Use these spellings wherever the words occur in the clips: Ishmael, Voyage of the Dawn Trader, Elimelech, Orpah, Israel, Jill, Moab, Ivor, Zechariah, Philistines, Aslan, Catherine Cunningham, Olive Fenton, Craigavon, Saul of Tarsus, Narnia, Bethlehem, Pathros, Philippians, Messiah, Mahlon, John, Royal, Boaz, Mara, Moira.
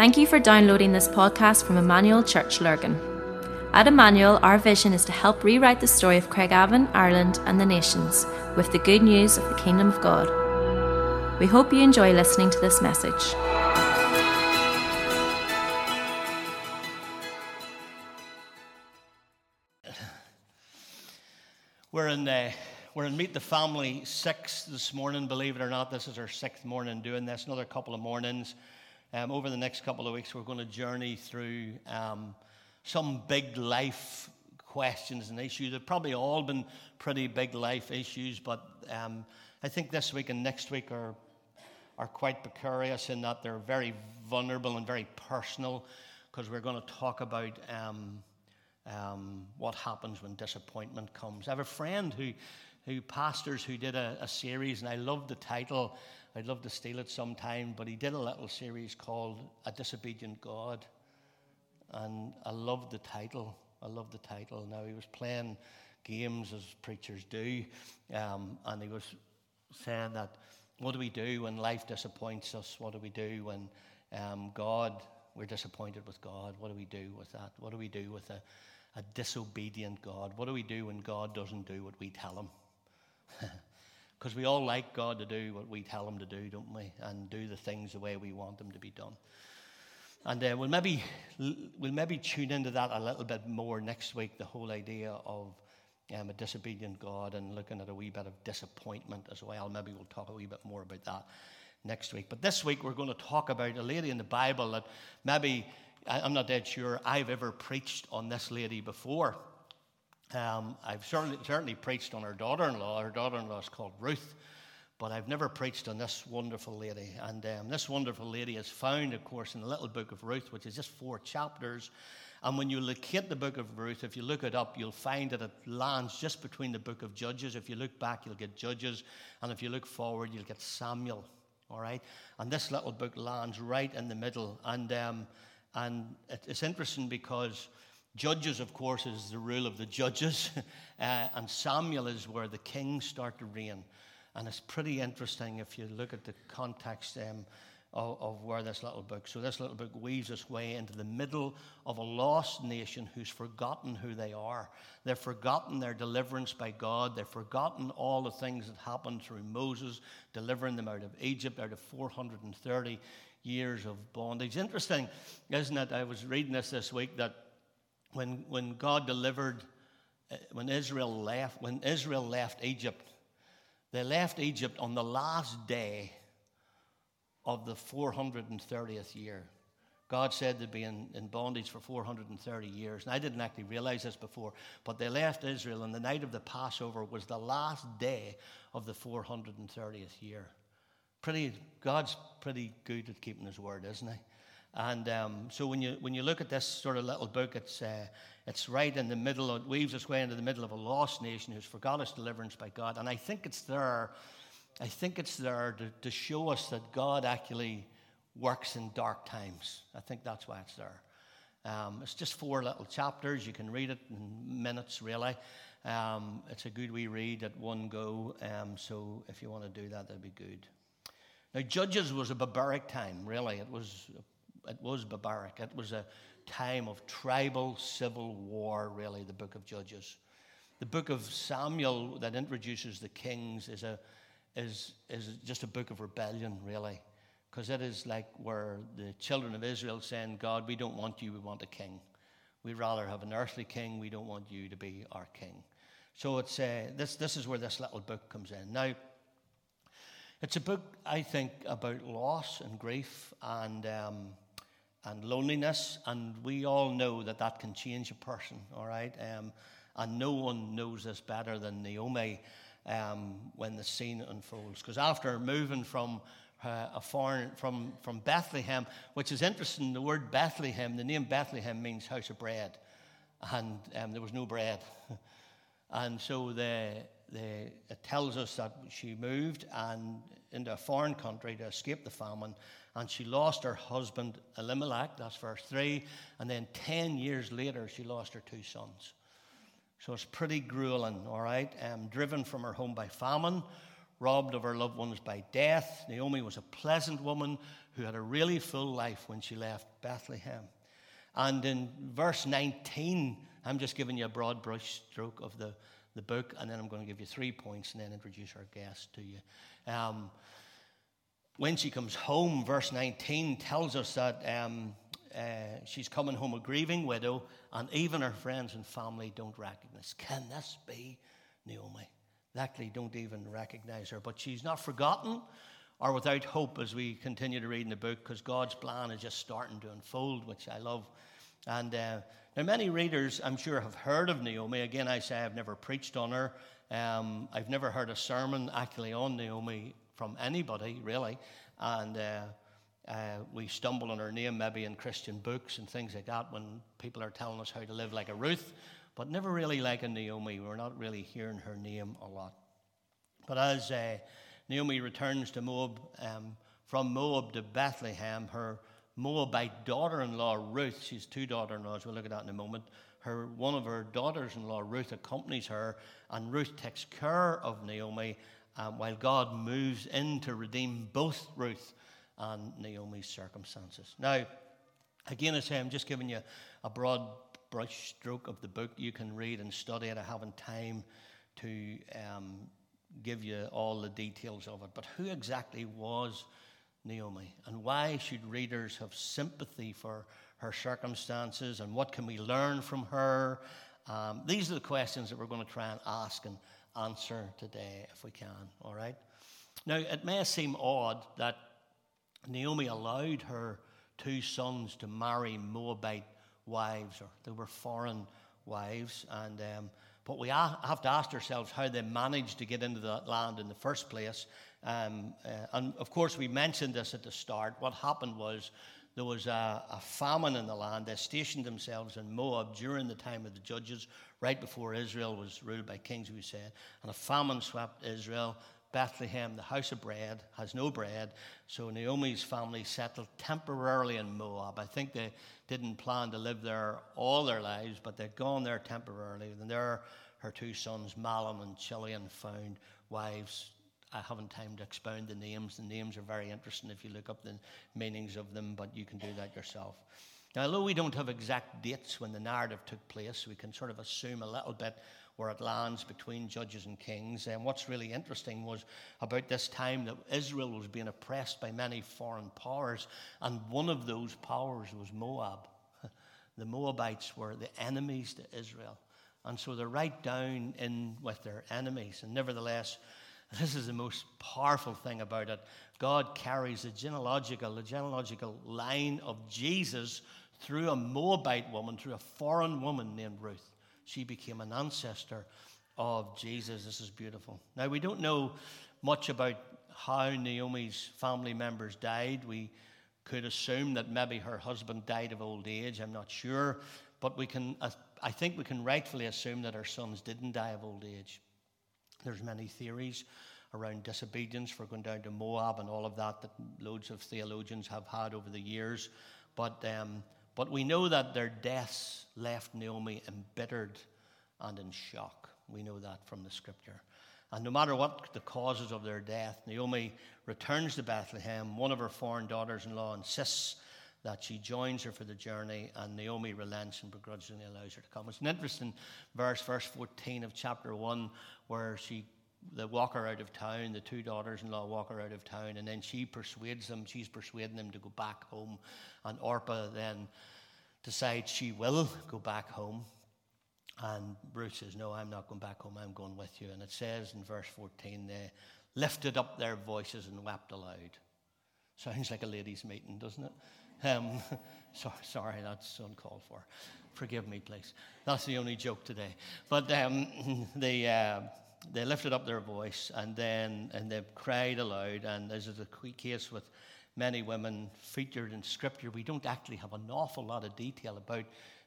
Thank you for downloading this podcast from Emmanuel Church Lurgan. At Emmanuel, our vision is to help rewrite the story of Craigavon, Ireland and the nations with the good news of the Kingdom of God. We hope you enjoy listening to this message. We're in Meet the Family 6 this morning. Believe it or not, this is our 6th morning doing this, another couple of mornings. Over the next couple of weeks, we're going to journey through some big life questions and issues. They've probably all been pretty big life issues, but I think this week and next week are quite precarious in that they're very vulnerable and very personal, because we're going to talk about what happens when disappointment comes. I have a friend who pastors who did a series, and I love the title. I'd love to steal it sometime, but he did a little series called A Disobedient God, and I loved the title. Now, he was playing games, as preachers do, and he was saying that, what do we do when life disappoints us? What do we do when we're disappointed with God? What do we do with that? What do we do with a disobedient God? What do we do when God doesn't do what we tell him? Because we all like God to do what we tell him to do, don't we? And do the things the way we want them to be done. And we'll maybe tune into that a little bit more next week, the whole idea of a disobedient God, and looking at a wee bit of disappointment as well. Maybe we'll talk a wee bit more about that next week. But this week we're going to talk about a lady in the Bible that maybe, I'm not dead sure I've ever preached on this lady before. I've certainly preached on her daughter-in-law. Her daughter-in-law is called Ruth, but I've never preached on this wonderful lady. And this wonderful lady is found, of course, in the little book of Ruth, which is just 4 chapters. And when you locate the book of Ruth, if you look it up, you'll find that it lands just between the book of Judges. If you look back, you'll get Judges, and if you look forward, you'll get Samuel, all right? And this little book lands right in the middle. And it's interesting because Judges, of course, is the rule of the judges, and Samuel is where the kings start to reign. And it's pretty interesting if you look at the context of where this little book. So this little book weaves its way into the middle of a lost nation who's forgotten who they are. They've forgotten their deliverance by God. They've forgotten all the things that happened through Moses, delivering them out of Egypt, out of 430 years of bondage. Interesting, isn't it? I was reading this week that When God delivered, when Israel left Egypt, they left Egypt on the last day of the 430th year. God said they'd be in bondage for 430 years. And I didn't actually realize this before, but they left Israel, and the night of the Passover was the last day of the 430th year. God's pretty good at keeping his word, isn't he? And so when you look at this sort of little book, it's right in the middle. It weaves its way into the middle of a lost nation who's forgot its deliverance by God. And I think it's there to show us that God actually works in dark times. I think that's why it's there. It's just 4 little chapters. You can read it in minutes, really. It's a good wee read at one go. So if you want to do that, that'd be good. Now, Judges was a barbaric time, really. It was barbaric. It was a time of tribal civil war, really, the book of Judges. The book of Samuel that introduces the kings is just a book of rebellion, really, because it is like where the children of Israel saying, God, we don't want you, we want a king. We'd rather have an earthly king. We don't want you to be our king. So it's this is where this little book comes in. Now, it's a book, I think, about loss and grief and loneliness, and we all know that can change a person, all right? And no one knows this better than Naomi when the scene unfolds. Because after moving from Bethlehem, which is interesting, the word Bethlehem, the name Bethlehem means house of bread, and there was no bread. And so it tells us that she moved and into a foreign country to escape the famine, and she lost her husband Elimelech, that's verse 3, and then 10 years later she lost her 2 sons. So it's pretty grueling, all right? Driven from her home by famine, robbed of her loved ones by death. Naomi was a pleasant woman who had a really full life when she left Bethlehem. And in verse 19, I'm just giving you a broad brush stroke of the book, and then I'm going to give you 3 points and then introduce our guest to you. When she comes home, verse 19 tells us that she's coming home a grieving widow, and even her friends and family don't recognize. Can this be Naomi? They don't even recognize her, but she's not forgotten or without hope as we continue to read in the book, because God's plan is just starting to unfold, which I love. And now many readers, I'm sure, have heard of Naomi. Again, I say I've never preached on her. I've never heard a sermon actually on Naomi from anybody, really. And we stumble on her name maybe in Christian books and things like that when people are telling us how to live like a Ruth, but never really like a Naomi. We're not really hearing her name a lot. But as Naomi returns to Moab, from Moab to Bethlehem, her Moabite daughter-in-law, Ruth, she's two daughter-in-laws, we'll look at that in a moment, one of her daughters-in-law, Ruth, accompanies her, and Ruth takes care of Naomi while God moves in to redeem both Ruth and Naomi's circumstances. Now, again, I say I'm just giving you a broad brush stroke of the book. You can read and study it. I haven't time to give you all the details of it. But who exactly was Naomi, and why should readers have sympathy for her circumstances, and what can we learn from her? These are the questions that we're going to try and ask and answer today if we can, all right? Now, it may seem odd that Naomi allowed her two sons to marry Moabite wives, or they were foreign wives, and but we have to ask ourselves how they managed to get into that land in the first place. And of course, we mentioned this at the start. What happened was there was a famine in the land. They stationed themselves in Moab during the time of the judges, right before Israel was ruled by kings, we said. And a famine swept Israel. Bethlehem, the house of bread, has no bread. So Naomi's family settled temporarily in Moab. I think they didn't plan to live there all their lives, but they'd gone there temporarily. And there, her two sons, Mahlon and Chilion, found wives. I haven't time to expound the names. The names are very interesting if you look up the meanings of them, but you can do that yourself. Now, although we don't have exact dates when the narrative took place, we can sort of assume a little bit where it lands between judges and kings. And what's really interesting was about this time that Israel was being oppressed by many foreign powers, and one of those powers was Moab. The Moabites were the enemies to Israel, and so they're right down in with their enemies. And nevertheless, this is the most powerful thing about it. God carries the genealogical line of Jesus through a Moabite woman, through a foreign woman named Ruth. She became an ancestor of Jesus. This is beautiful. Now, we don't know much about how Naomi's family members died. We could assume that maybe her husband died of old age. I'm not sure. But I think we can rightfully assume that her sons didn't die of old age. There's many theories around disobedience for going down to Moab and all of that loads of theologians have had over the years. But we know that their deaths left Naomi embittered and in shock. We know that from the scripture. And no matter what the causes of their death, Naomi returns to Bethlehem. One of her foreign daughters-in-law insists that she joins her for the journey, and Naomi relents and begrudgingly allows her to come. It's an interesting verse 14 of chapter 1, where they walk her out of town, the two daughters-in-law walk her out of town, and then she's persuading them to go back home, and Orpah then decides she will go back home, and Ruth says, no, I'm not going back home, I'm going with you. And it says in verse 14, they lifted up their voices and wept aloud. Sounds like a ladies' meeting, doesn't it? Sorry, that's uncalled for. Forgive me, please. That's the only joke today. But they lifted up their voice and they cried aloud. And this is the case with many women featured in Scripture. We don't actually have an awful lot of detail about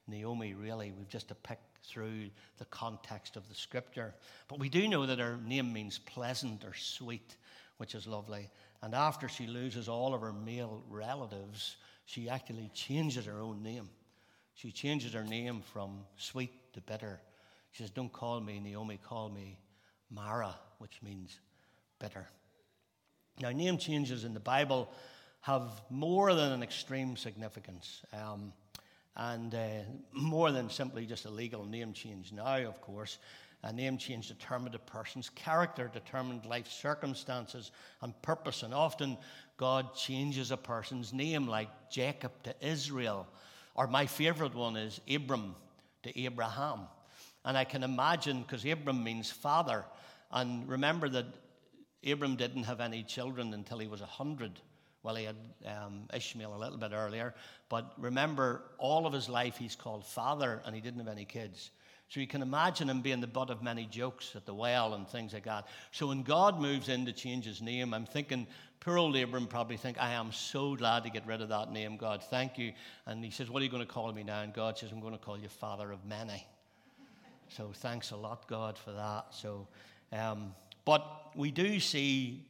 Naomi, really. We've just to pick through the context of the Scripture. But we do know that her name means pleasant or sweet, which is lovely. And after she loses all of her male relatives, she actually changes her own name. She changes her name from sweet to bitter. She says, don't call me Naomi, call me Mara, which means bitter. Now, name changes in the Bible have more than an extreme significance, more than simply just a legal name change. Now, of course, a name change determined a person's character, determined life circumstances and purpose, and often God changes a person's name, like Jacob to Israel, or my favorite one is Abram to Abraham. And I can imagine, because Abram means father, and remember that Abram didn't have any children until he was 100. Well, he had Ishmael a little bit earlier, but remember, all of his life he's called father, and he didn't have any kids. So you can imagine him being the butt of many jokes at the well and things like that. So when God moves in to change his name, I'm thinking, poor old Abram probably think, I am so glad to get rid of that name, God, thank you. And he says, what are you going to call me now? And God says, I'm going to call you Father of Many. So thanks a lot, God, for that. So, but we do see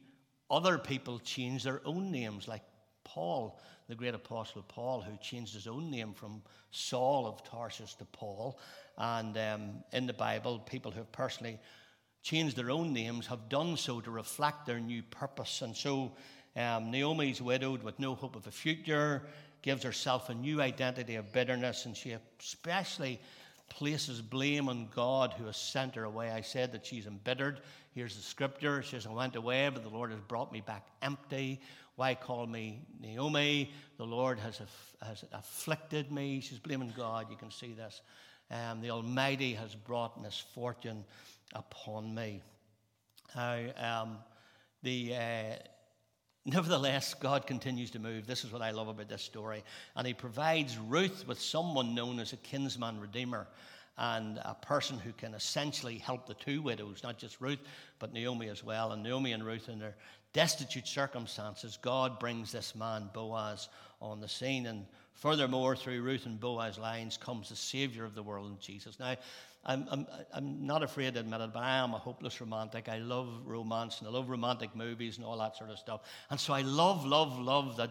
other people change their own names, like Paul, the great apostle Paul, who changed his own name from Saul of Tarsus to Paul. And in the Bible, people who have personally changed their own names have done so to reflect their new purpose. And so Naomi's widowed with no hope of a future, gives herself a new identity of bitterness, and she especially places blame on God who has sent her away. I said that she's embittered. Here's the scripture. She says, I went away, but the Lord has brought me back empty. Why call me Naomi? The Lord has afflicted me. She's blaming God. You can see this. The Almighty has brought misfortune upon me. Nevertheless, God continues to move. This is what I love about this story. And he provides Ruth with someone known as a kinsman redeemer, and a person who can essentially help the two widows, not just Ruth, but Naomi as well. And Naomi and Ruth, in their destitute circumstances, God brings this man, Boaz, on the scene. And furthermore, through Ruth and Boaz's lines comes the Savior of the world in Jesus. Now, I'm not afraid to admit it, but I am a hopeless romantic. I love romance, and I love romantic movies and all that sort of stuff. And so I love that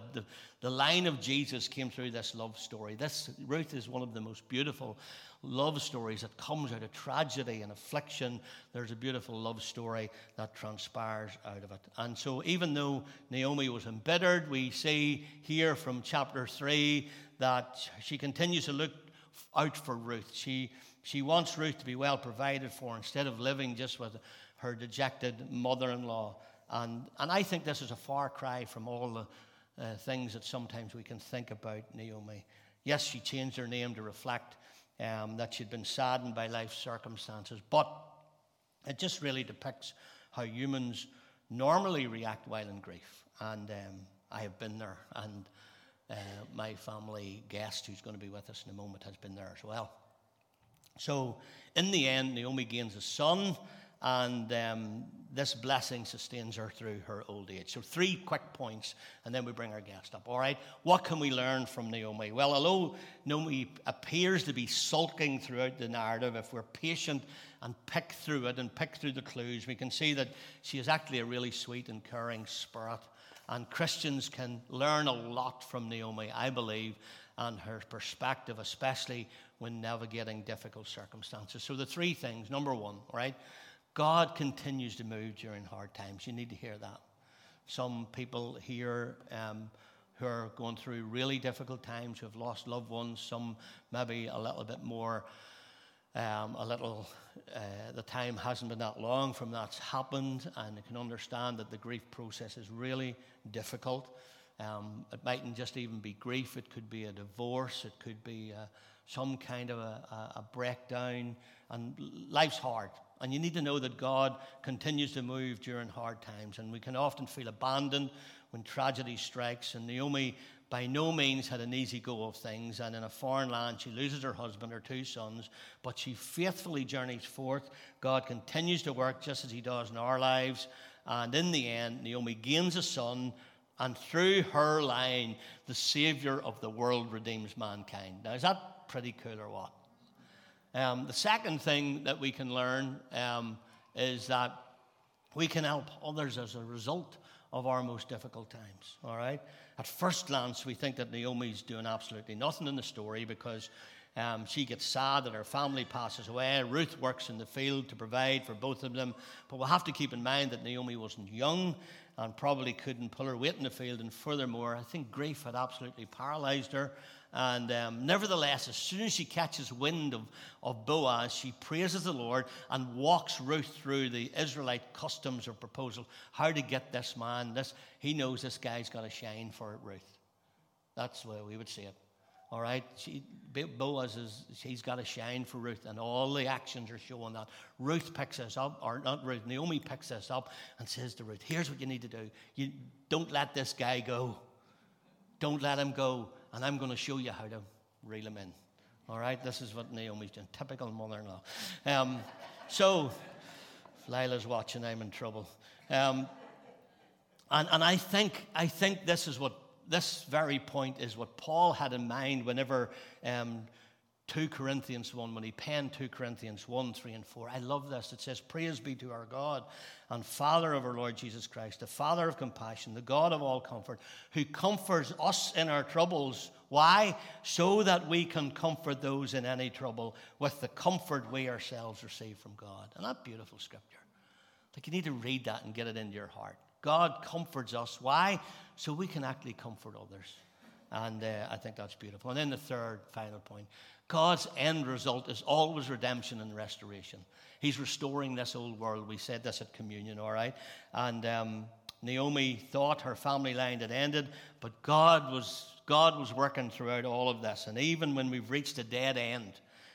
the line of Jesus came through this love story. This Ruth is one of the most beautiful love stories that comes out of tragedy and affliction. There's a beautiful love story that transpires out of it. And so even though Naomi was embittered, we see here from chapter 3 that she continues to look out for Ruth. She wants Ruth to be well provided for instead of living just with her dejected mother-in-law. And I think this is a far cry from all the things that sometimes we can think about Naomi. Yes, she changed her name to reflect that she'd been saddened by life's circumstances, but it just really depicts how humans normally react while in grief. And I have been there, and my family guest who's going to be with us in a moment has been there as well. So, in the end, Naomi gains a son, and this blessing sustains her through her old age. So, 3 quick points, and then we bring our guest up. All right, what can we learn from Naomi? Well, although Naomi appears to be sulking throughout the narrative, if we're patient and pick through it and pick through the clues, we can see that she is actually a really sweet and caring spirit. And Christians can learn a lot from Naomi, I believe, and her perspective, especially when navigating difficult circumstances. So the 3 things. Number 1, right? God continues to move during hard times. You need to hear that. Some people here who are going through really difficult times, who have lost loved ones, some maybe a little bit more, the time hasn't been that long from that's happened, and you can understand that the grief process is really difficult. It mightn't just even be grief. It could be a divorce. It could be some kind of a breakdown. And life's hard. And you need to know that God continues to move during hard times. And we can often feel abandoned when tragedy strikes. And Naomi by no means had an easy go of things. And in a foreign land, she loses her husband, her 2 sons. But she faithfully journeys forth. God continues to work just as he does in our lives. And in the end, Naomi gains a son. And through her line, the Savior of the world redeems mankind. Now, is that pretty cool or what? The second thing that we can learn is that we can help others as a result of our most difficult times, all right? At first glance, we think that Naomi's doing absolutely nothing in the story because She gets sad that her family passes away. Ruth works in the field to provide for both of them. But we'll have to keep in mind that Naomi wasn't young and probably couldn't pull her weight in the field. And furthermore, I think grief had absolutely paralyzed her. And nevertheless, as soon as she catches wind of Boaz, she praises the Lord and walks Ruth through the Israelite customs or proposal, how to get this man. He knows this guy's got a shine for it, Ruth. That's the way we would say it. All right, he's got a shine for Ruth, and all the actions are showing that. Naomi picks this up and says to Ruth, here's what you need to do. You don't let this guy go. Don't let him go, and I'm going to show you how to reel him in. All right, this is what Naomi's doing. Typical mother-in-law. So, if Lila's watching, I'm in trouble. I think this is what. This very point is what Paul had in mind whenever 2 Corinthians 1, when he penned 2 Corinthians 1, 3, and 4. I love this. It says, praise be to our God and Father of our Lord Jesus Christ, the Father of compassion, the God of all comfort, who comforts us in our troubles. Why? So that we can comfort those in any trouble with the comfort we ourselves receive from God. And that beautiful scripture. Like, you need to read that and get it into your heart. God comforts us. Why? So we can actually comfort others. And I think that's beautiful. And then the third, final point. God's end result is always redemption and restoration. He's restoring this old world. We said this at communion, all right? And Naomi thought her family line had ended, but God was working throughout all of this. And even when we've reached a dead end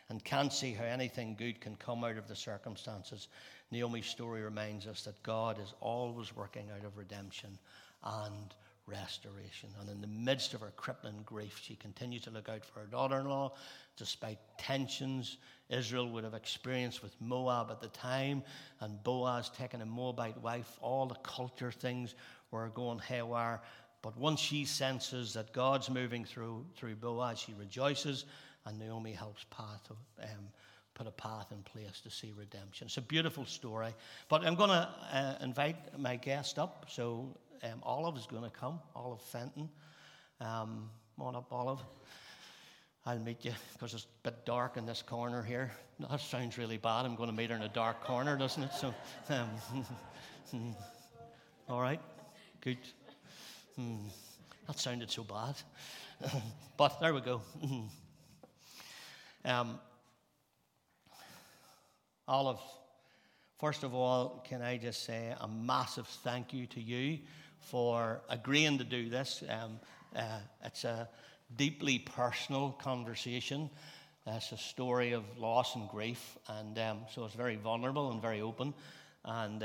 and can't see how anything good can come out of the circumstances, Naomi's story reminds us that God is always working out of redemption and restoration. And in the midst of her crippling grief, she continued to look out for her daughter-in-law, despite tensions Israel would have experienced with Moab at the time, and Boaz taking a Moabite wife. All the culture things were going haywire. But once she senses that God's moving through Boaz, she rejoices, and Naomi helps put a path in place to see redemption. It's a beautiful story. But I'm going to invite my guest up. So Olive is going to come, Olive Fenton. Come on up, Olive. I'll meet you, because it's a bit dark in this corner here. That sounds really bad. I'm going to meet her in a dark corner, doesn't it? So, all right, good. That sounded so bad. But there we go. Olive, first of all, can I just say a massive thank you to you for agreeing to do this. It's a deeply personal conversation. It's a story of loss and grief, and so it's very vulnerable and very open. And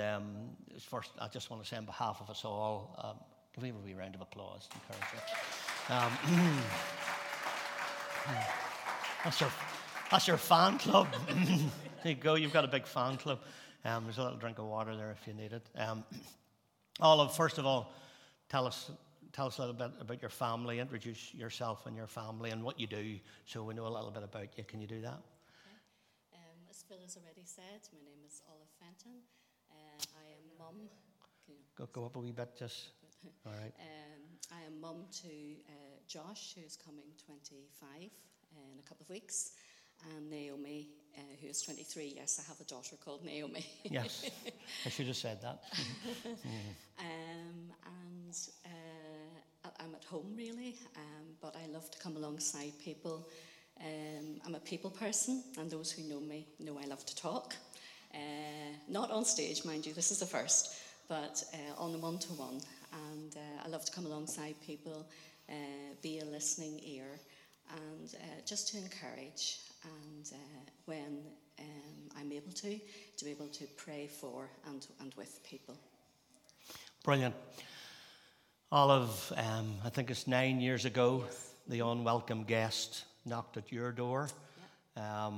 first, I just want to say on behalf of us all, give him a wee round of applause. That's your fan club. There you go, you've got a big fan club. There's a little drink of water there if you need it. Olive, first of all, tell us a little bit about your family. Introduce yourself and your family and what you do, so we know a little bit about you. Can you do that? Okay. As Phil has already said, my name is Olive Fenton. I am mum. Go up a wee bit, just. All right. I am mum to Josh, who's coming 25 in a couple of weeks, and Naomi, who is 23. Yes, I have a daughter called Naomi. Yes, I should have said that. I'm at home, really, but I love to come alongside people. I'm a people person, and those who know me know I love to talk. Not on stage, mind you, this is the first, but on the one-to-one. And I love to come alongside people, be a listening ear, and just to encourage, and when I'm able to be able to pray for and with people. Brilliant. Olive, I think it's 9 years ago, yes, the unwelcome guest knocked at your door, yep.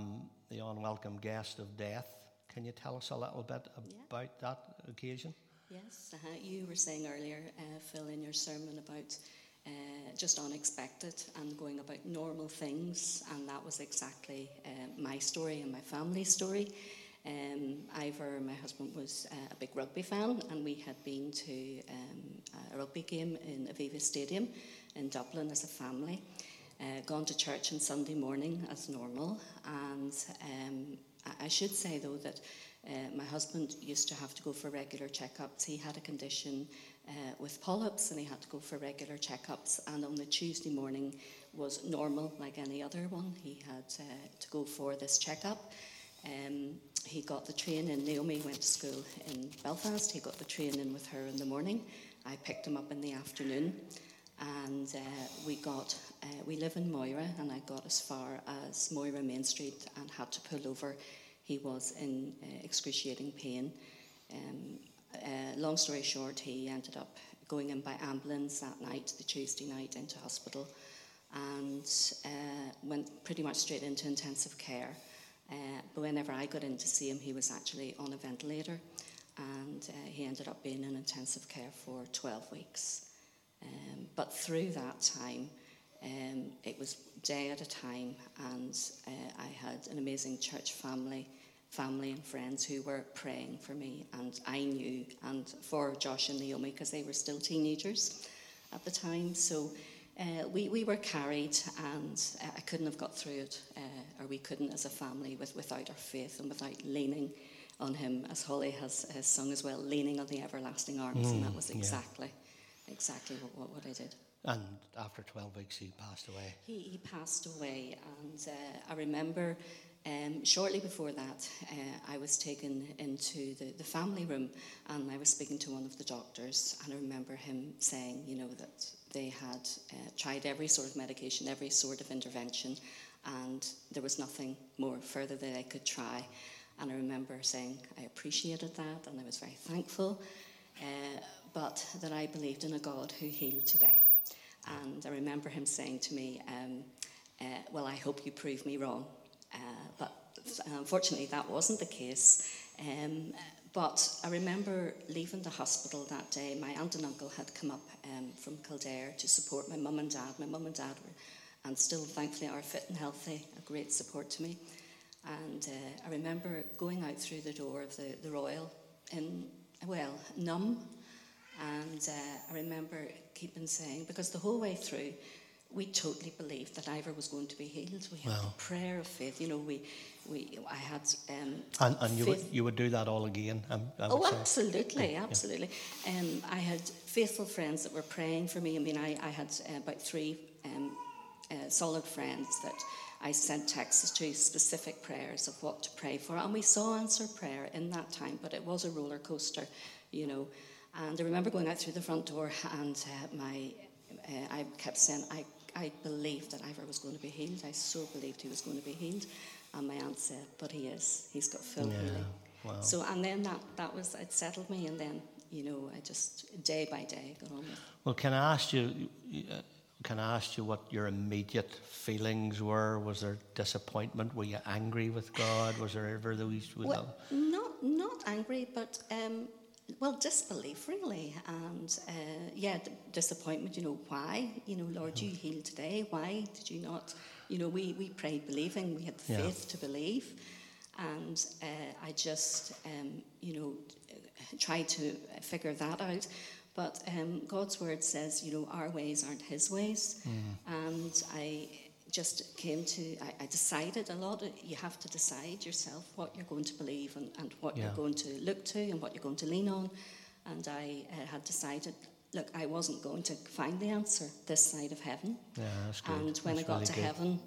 The unwelcome guest of death. Can you tell us a little bit about that occasion? Yes, you were saying earlier, Phil, in your sermon about just unexpected and going about normal things, and that was exactly my story and my family's story. Ivor, my husband, was a big rugby fan, and we had been to a rugby game in Aviva Stadium in Dublin as a family, gone to church on Sunday morning as normal. And I should say, though, that my husband used to have to go for regular checkups. He had a condition with polyps, and he had to go for regular checkups. And on the Tuesday morning was normal, like any other one. He had to go for this checkup. He got the train in. Naomi went to school in Belfast. He got the train in with her in the morning. I picked him up in the afternoon, and we live in Moira, and I got as far as Moira Main Street and had to pull over. He was in excruciating pain. Long story short, he ended up going in by ambulance that night, the Tuesday night, into hospital, and went pretty much straight into intensive care. But whenever I got in to see him, he was actually on a ventilator, and he ended up being in intensive care for 12 weeks. But through that time, it was day at a time, and I had an amazing church family and friends who were praying for me, and I knew, and for Josh and Naomi, because they were still teenagers at the time. So we were carried, and I couldn't have got through it, or we couldn't as a family, without our faith and without leaning on him, as Holly has sung as well, leaning on the everlasting arms, and that was exactly what I did. And after 12 weeks, he passed away. He passed away, and I remember shortly before that, I was taken into the family room, and I was speaking to one of the doctors, and I remember him saying, you know, that they had tried every sort of medication, every sort of intervention, and there was nothing more further that I could try. And I remember saying I appreciated that, and I was very thankful, but that I believed in a God who healed today. And I remember him saying to me, well, I hope you prove me wrong. But unfortunately, that wasn't the case. But I remember leaving the hospital that day. My aunt and uncle had come up from Kildare to support my mum and dad. My mum and dad were, and still thankfully are, fit and healthy, a great support to me. And I remember going out through the door of the Royal in, well, numb. And I remember keeping saying, because the whole way through, we totally believed that Ivor was going to be healed. We had the prayer of faith. You know, I had and faith. You would do that all again? I would say. Absolutely. Yeah. I had faithful friends that were praying for me. I mean, I had about three solid friends that I sent texts to, specific prayers of what to pray for. And we saw answered prayer in that time, but it was a roller coaster, you know. And I remember going out through the front door, and I kept saying, I believed that Ivor was going to be healed. I so believed he was going to be healed. And my aunt said, but he is. He's got full healing. Wow. So, and then that was, it settled me. And then, you know, I just, day by day, got on with it. Well, can I ask you what your immediate feelings were? Was there disappointment? Were you angry with God? Was there ever those? Well, not angry, but... well, disbelief, really, and disappointment, you know, why? You know, Lord, you healed today, why did you not? You know, we prayed believing, we had the faith to believe, and I just, you know, tried to figure that out, but God's word says, you know, our ways aren't his ways, and I just I decided a lot. You have to decide yourself what you're going to believe and what you're going to look to and what you're going to lean on. And I had decided, look, I wasn't going to find the answer this side of heaven. Yeah, that's good. And when I got really to heaven,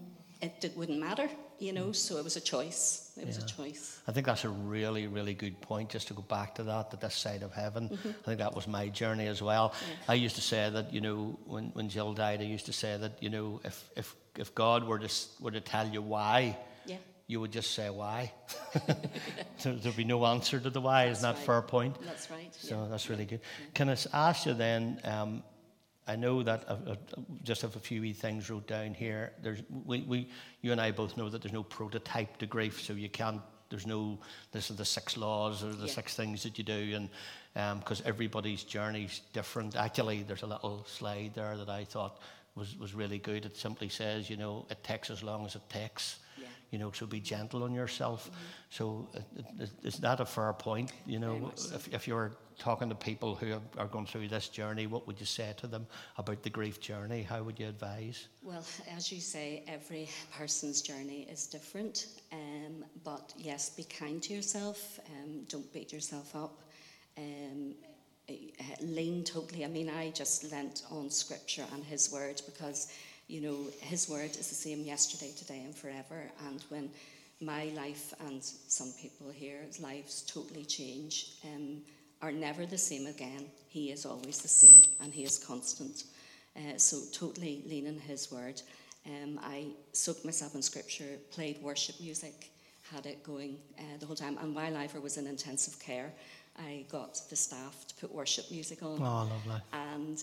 it wouldn't matter, you know, so it was a choice. It was a choice. I think that's a really, really good point, just to go back to that this side of heaven. Mm-hmm. I think that was my journey as well. Yeah. I used to say that, you know, when Jill died, I used to say that, you know, if God were to tell you why, you would just say why. There'd be no answer to the why. Isn't that fair point? That's right. So that's really good. Yeah. Can I ask you then? I know that I just have a few wee things wrote down here. There's you and I both know that there's no prototype to grief, so you can't. There's no. This are the six laws or the six things that you do, and because everybody's journey's different. Actually, there's a little slide there that I thought was really good. It simply says, you know, it takes as long as it takes. Yeah. you know, so be gentle on yourself. Mm-hmm. So is that a fair point? You know, if you're talking to people who are going through this journey, what would you say to them about the grief journey? How would you advise? Well, as you say, every person's journey is different. But yes, be kind to yourself. Don't beat yourself up. Lean totally. I mean, I just leant on Scripture and His Word, because, you know, His Word is the same yesterday, today, and forever. And when my life and some people here's lives totally change, are never the same again. He is always the same, and He is constant. So totally lean on His Word. I soaked myself in Scripture, played worship music, had it going the whole time. And while Ivor was in intensive care, I got the staff to put worship music on. Oh, lovely. And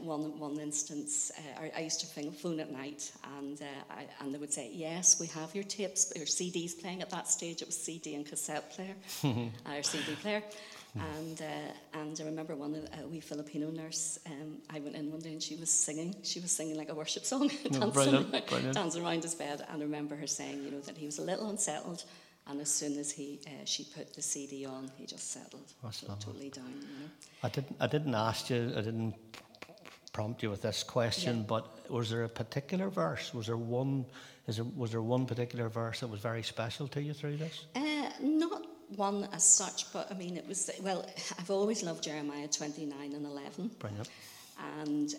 one instance, I used to phone at night, and they would say, yes, we have your tapes, your CDs playing. At that stage, it was CD and cassette player, or CD player. And I remember a wee Filipino nurse, I went in one day and she was singing like a worship song, dancing around his bed. And I remember her saying, you know, that he was a little unsettled, and as soon as she put the CD on, he just settled totally down. You know? I didn't ask you, I didn't prompt you with this question, but was there a particular verse? Was there one particular verse that was very special to you through this? Not one as such, but I mean, it was, well, I've always loved Jeremiah 29:11. Brilliant. And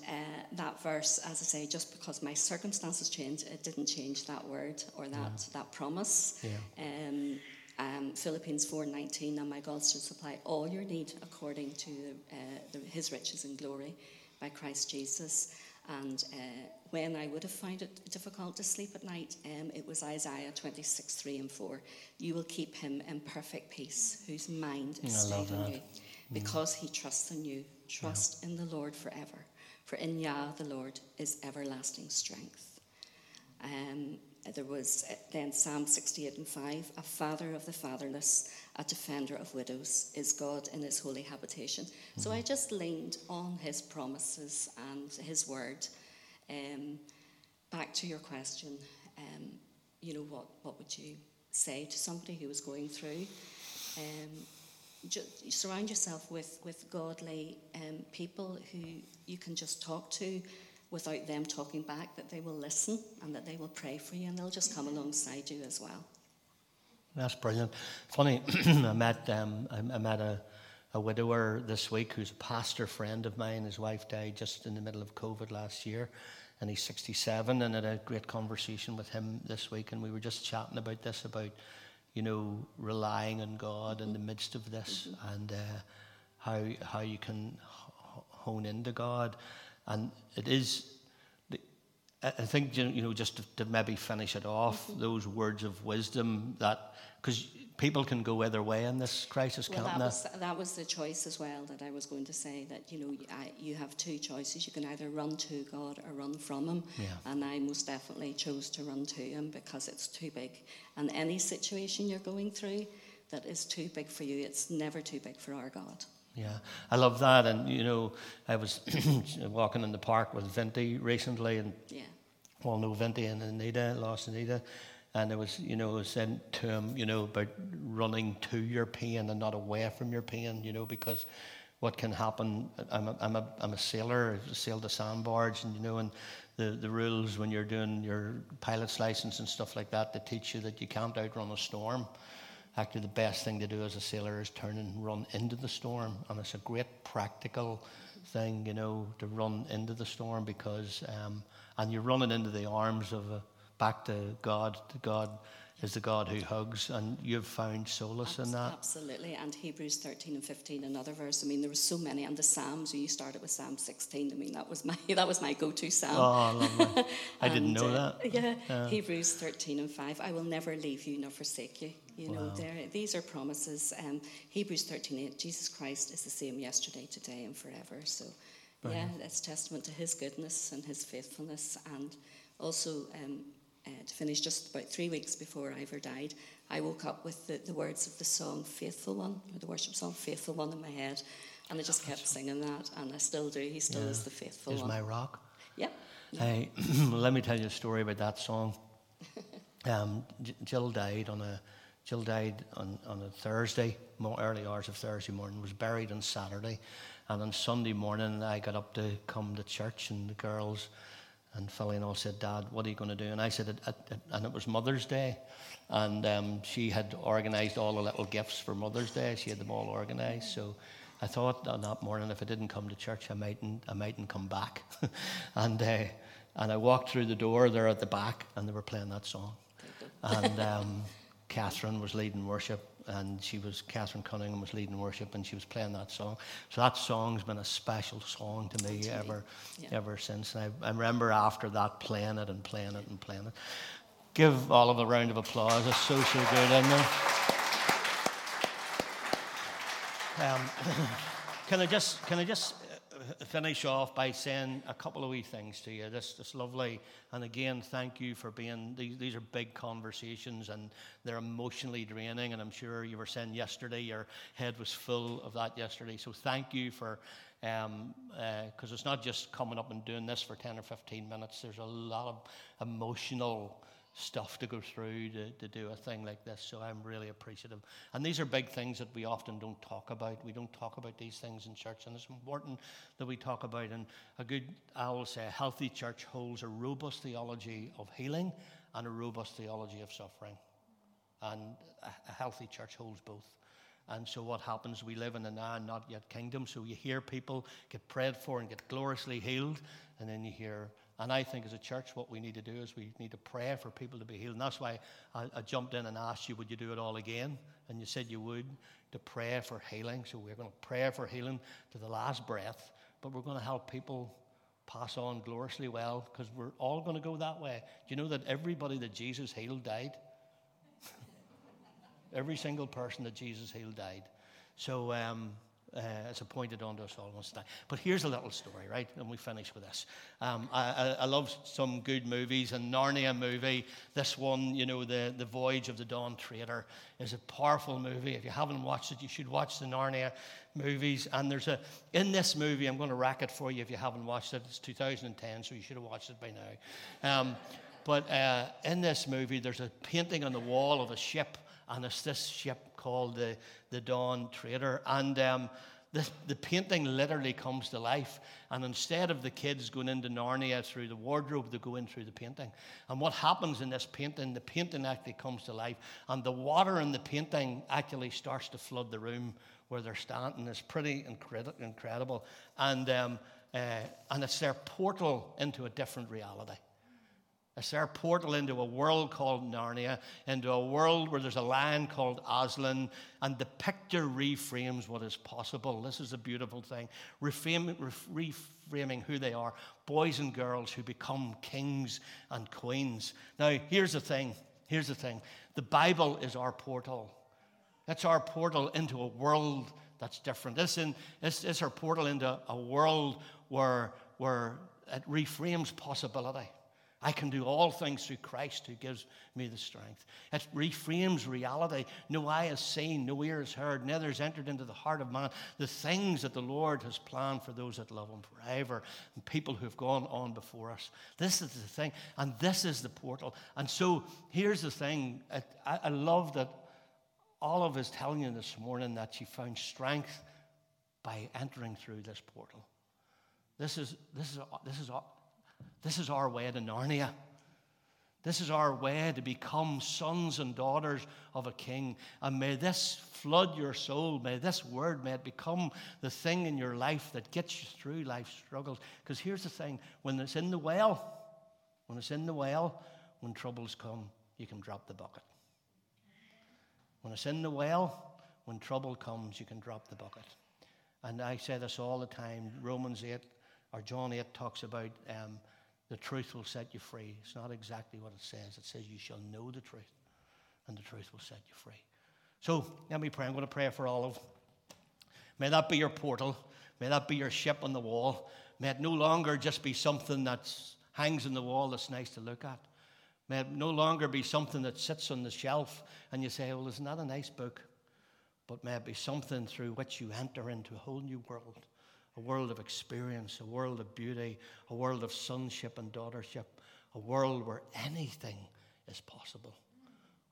that verse, as I say, just because my circumstances changed, it didn't change that word or that promise. Yeah. Philippians 4:19, and my God shall supply all your need according to His riches and glory by Christ Jesus. And when I would have found it difficult to sleep at night, it was Isaiah 26:3-4. You will keep him in perfect peace, whose mind is stayed on you, because he trusts in you. Trust in the Lord forever, for in Yah the Lord is everlasting strength. There was then Psalm 68:5, a father of the fatherless, a defender of widows, is God in his holy habitation. Mm-hmm. So I just leaned on his promises and his word. Back to your question, you know, what would you say to somebody who was going through? Surround yourself with godly people who you can just talk to without them talking back, that they will listen and that they will pray for you, and they'll just come alongside you as well. That's brilliant. Funny, I met a widower this week who's a pastor friend of mine. His wife died just in the middle of COVID last year, and he's 67, and I had a great conversation with him this week, and we were just chatting about this, about, you know, relying on God in the midst of this, and how you can hone into God. And it is, I think, you know, just to maybe finish it off, those words of wisdom, that, because people can go either way in this crisis, can't they? That was the choice as well that I was going to say, that, you know, you have two choices. You can either run to God or run from him. Yeah. And I most definitely chose to run to him, because it's too big. And any situation you're going through that is too big for you, it's never too big for our God. Yeah, I love that. And, you know, I was walking in the park with Vinti recently, and all know Vinti and Anita, lost Anita. And it was, you know, it was said to him, you know, about running to your pain and not away from your pain, you know, because what can happen, I'm a sailor, I sailed a sandbarge, and, you know, and the rules when you're doing your pilot's license and stuff like that, they teach you that you can't outrun a storm. Actually, the best thing to do as a sailor is turn and run into the storm. And it's a great practical thing, you know, to run into the storm, because, and you're running into the arms of back to God. God is the God who hugs, and you've found solace in that. Absolutely. And Hebrews 13:15, another verse. I mean, there were so many. And the Psalms, you started with Psalm 16. I mean, that was my go-to Psalm. Oh, lovely. I didn't know that. Hebrews 13:5. I will never leave you nor forsake you. You know, these are promises. Hebrews 13:8. Jesus Christ is the same yesterday, today, and forever. So, that's testament to his goodness and his faithfulness. And also, to finish, just about 3 weeks before Ivor died, I woke up with the words of the song Faithful One, or the worship song Faithful One in my head, and I just kept singing that, and I still do. He still is the faithful one. He's my rock. Yep. Let me tell you a story about that song. Jill died on a Thursday, early hours of Thursday morning, was buried on Saturday. And on Sunday morning, I got up to come to church, and the girls and Philly and all said, "Dad, what are you going to do?" And I said, and it was Mother's Day. And she had organised all the little gifts for Mother's Day. She had them all organised. So I thought on that morning, if I didn't come to church, I mightn't come back. And I walked through the door there at the back, and they were playing that song. And Catherine was leading worship, and Catherine Cunningham was leading worship, and she was playing that song. So that song's been a special song to me ever since. And I remember after that playing it and playing it and playing it. Give Olive a round of applause. It's so good, isn't it? Can I just finish off by saying a couple of wee things to you. This lovely, and again, thank you for being. These are big conversations, and they're emotionally draining. And I'm sure you were saying yesterday your head was full of that yesterday. So thank you for, because it's not just coming up and doing this for 10 or 15 minutes. There's a lot of emotional stuff to go through to do a thing like this, so I'm really appreciative. And these are big things that we often don't talk about. We don't talk about these things in church, and it's important that we talk about. And a healthy church holds a robust theology of healing and a robust theology of suffering. And a healthy church holds both. And so what happens, we live in a now and not yet kingdom, so you hear people get prayed for and get gloriously healed, and then you hear. And I think as a church, what we need to do is we need to pray for people to be healed. And that's why I jumped in and asked you, would you do it all again? And you said you would, to pray for healing. So we're going to pray for healing to the last breath, but we're going to help people pass on gloriously well, because we're all going to go that way. Do you know that everybody that Jesus healed died? Every single person that Jesus healed died. So it's appointed unto us all once to die. But here's a little story, right? And we finish with this. I love some good movies. A Narnia movie, this one, you know, the Voyage of the Dawn Trader, is a powerful movie. If you haven't watched it, you should watch the Narnia movies. And in this movie, I'm going to rack it for you if you haven't watched it. It's 2010, so you should have watched it by now. But in this movie, there's a painting on the wall of a ship. And it's this ship called the Dawn Trader. And the painting literally comes to life. And instead of the kids going into Narnia through the wardrobe, they go in through the painting. And what happens in this painting, the painting actually comes to life. And the water in the painting actually starts to flood the room where they're standing. It's pretty incredible. And it's their portal into a different reality. It's their portal into a world called Narnia, into a world where there's a lion called Aslan, and the picture reframes what is possible. This is a beautiful thing, reframing who they are, boys and girls who become kings and queens. Now, here's the thing. The Bible is our portal. That's our portal into a world that's different. It's our portal into a world where it reframes possibility. I can do all things through Christ who gives me the strength. It reframes reality. No eye has seen, no ear has heard, neither has entered into the heart of man the things that the Lord has planned for those that love him forever, and people who have gone on before us. This is the thing, and this is the portal. And so here's the thing. I love that Olive is telling you this morning that she found strength by entering through this portal. This is our way to Narnia. This is our way to become sons and daughters of a king. And may this flood your soul. May this word, may it become the thing in your life that gets you through life's struggles. Because here's the thing, when it's in the well, when troubles come, you can drop the bucket. When it's in the well, when trouble comes, you can drop the bucket. And I say this all the time, Romans 8, or John 8 talks about the truth will set you free. It's not exactly what it says. It says you shall know the truth, and the truth will set you free. So let me pray. I'm going to pray for Olive. May that be your portal. May that be your ship on the wall. May it no longer just be something that hangs on the wall that's nice to look at. May it no longer be something that sits on the shelf and you say, well, isn't that a nice book? But may it be something through which you enter into a whole new world. A world of experience, a world of beauty, a world of sonship and daughtership, a world where anything is possible.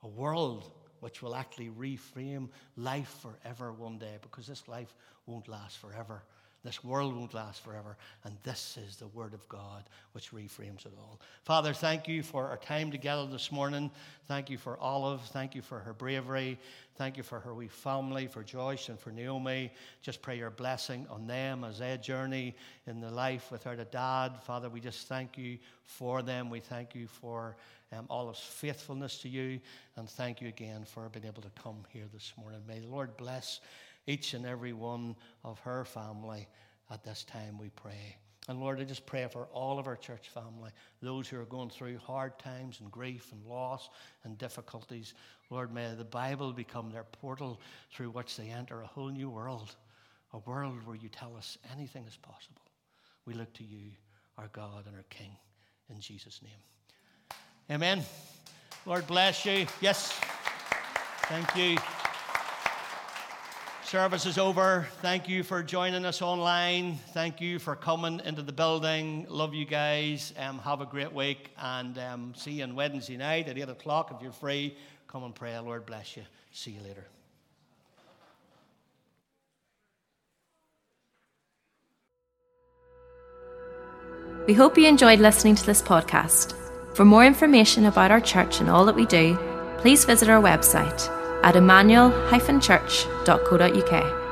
A world which will actually reframe life forever one day, because this life won't last forever. This world won't last forever. And this is the Word of God which reframes it all. Father, thank you for our time together this morning. Thank you for Olive. Thank you for her bravery. Thank you for her wee family, for Josh and for Naomi. Just pray your blessing on them as they journey in the life without a dad. Father, we just thank you for them. We thank you for Olive's faithfulness to you. And thank you again for being able to come here this morning. May the Lord bless each and every one of her family at this time, we pray. And Lord, I just pray for all of our church family, those who are going through hard times and grief and loss and difficulties. Lord, may the Bible become their portal through which they enter a whole new world, a world where you tell us anything is possible. We look to you, our God and our King, in Jesus' name. Amen. Lord bless you. Yes. Thank you. Service is over. Thank you for joining us online. Thank you for coming into the building. Love you guys. Have a great week, and see you on Wednesday night at 8 o'clock. If you're free, come and pray. Lord bless you. See you later. We hope you enjoyed listening to this podcast. For more information about our church and all that we do, please visit our website at emmanuel-church.co.uk.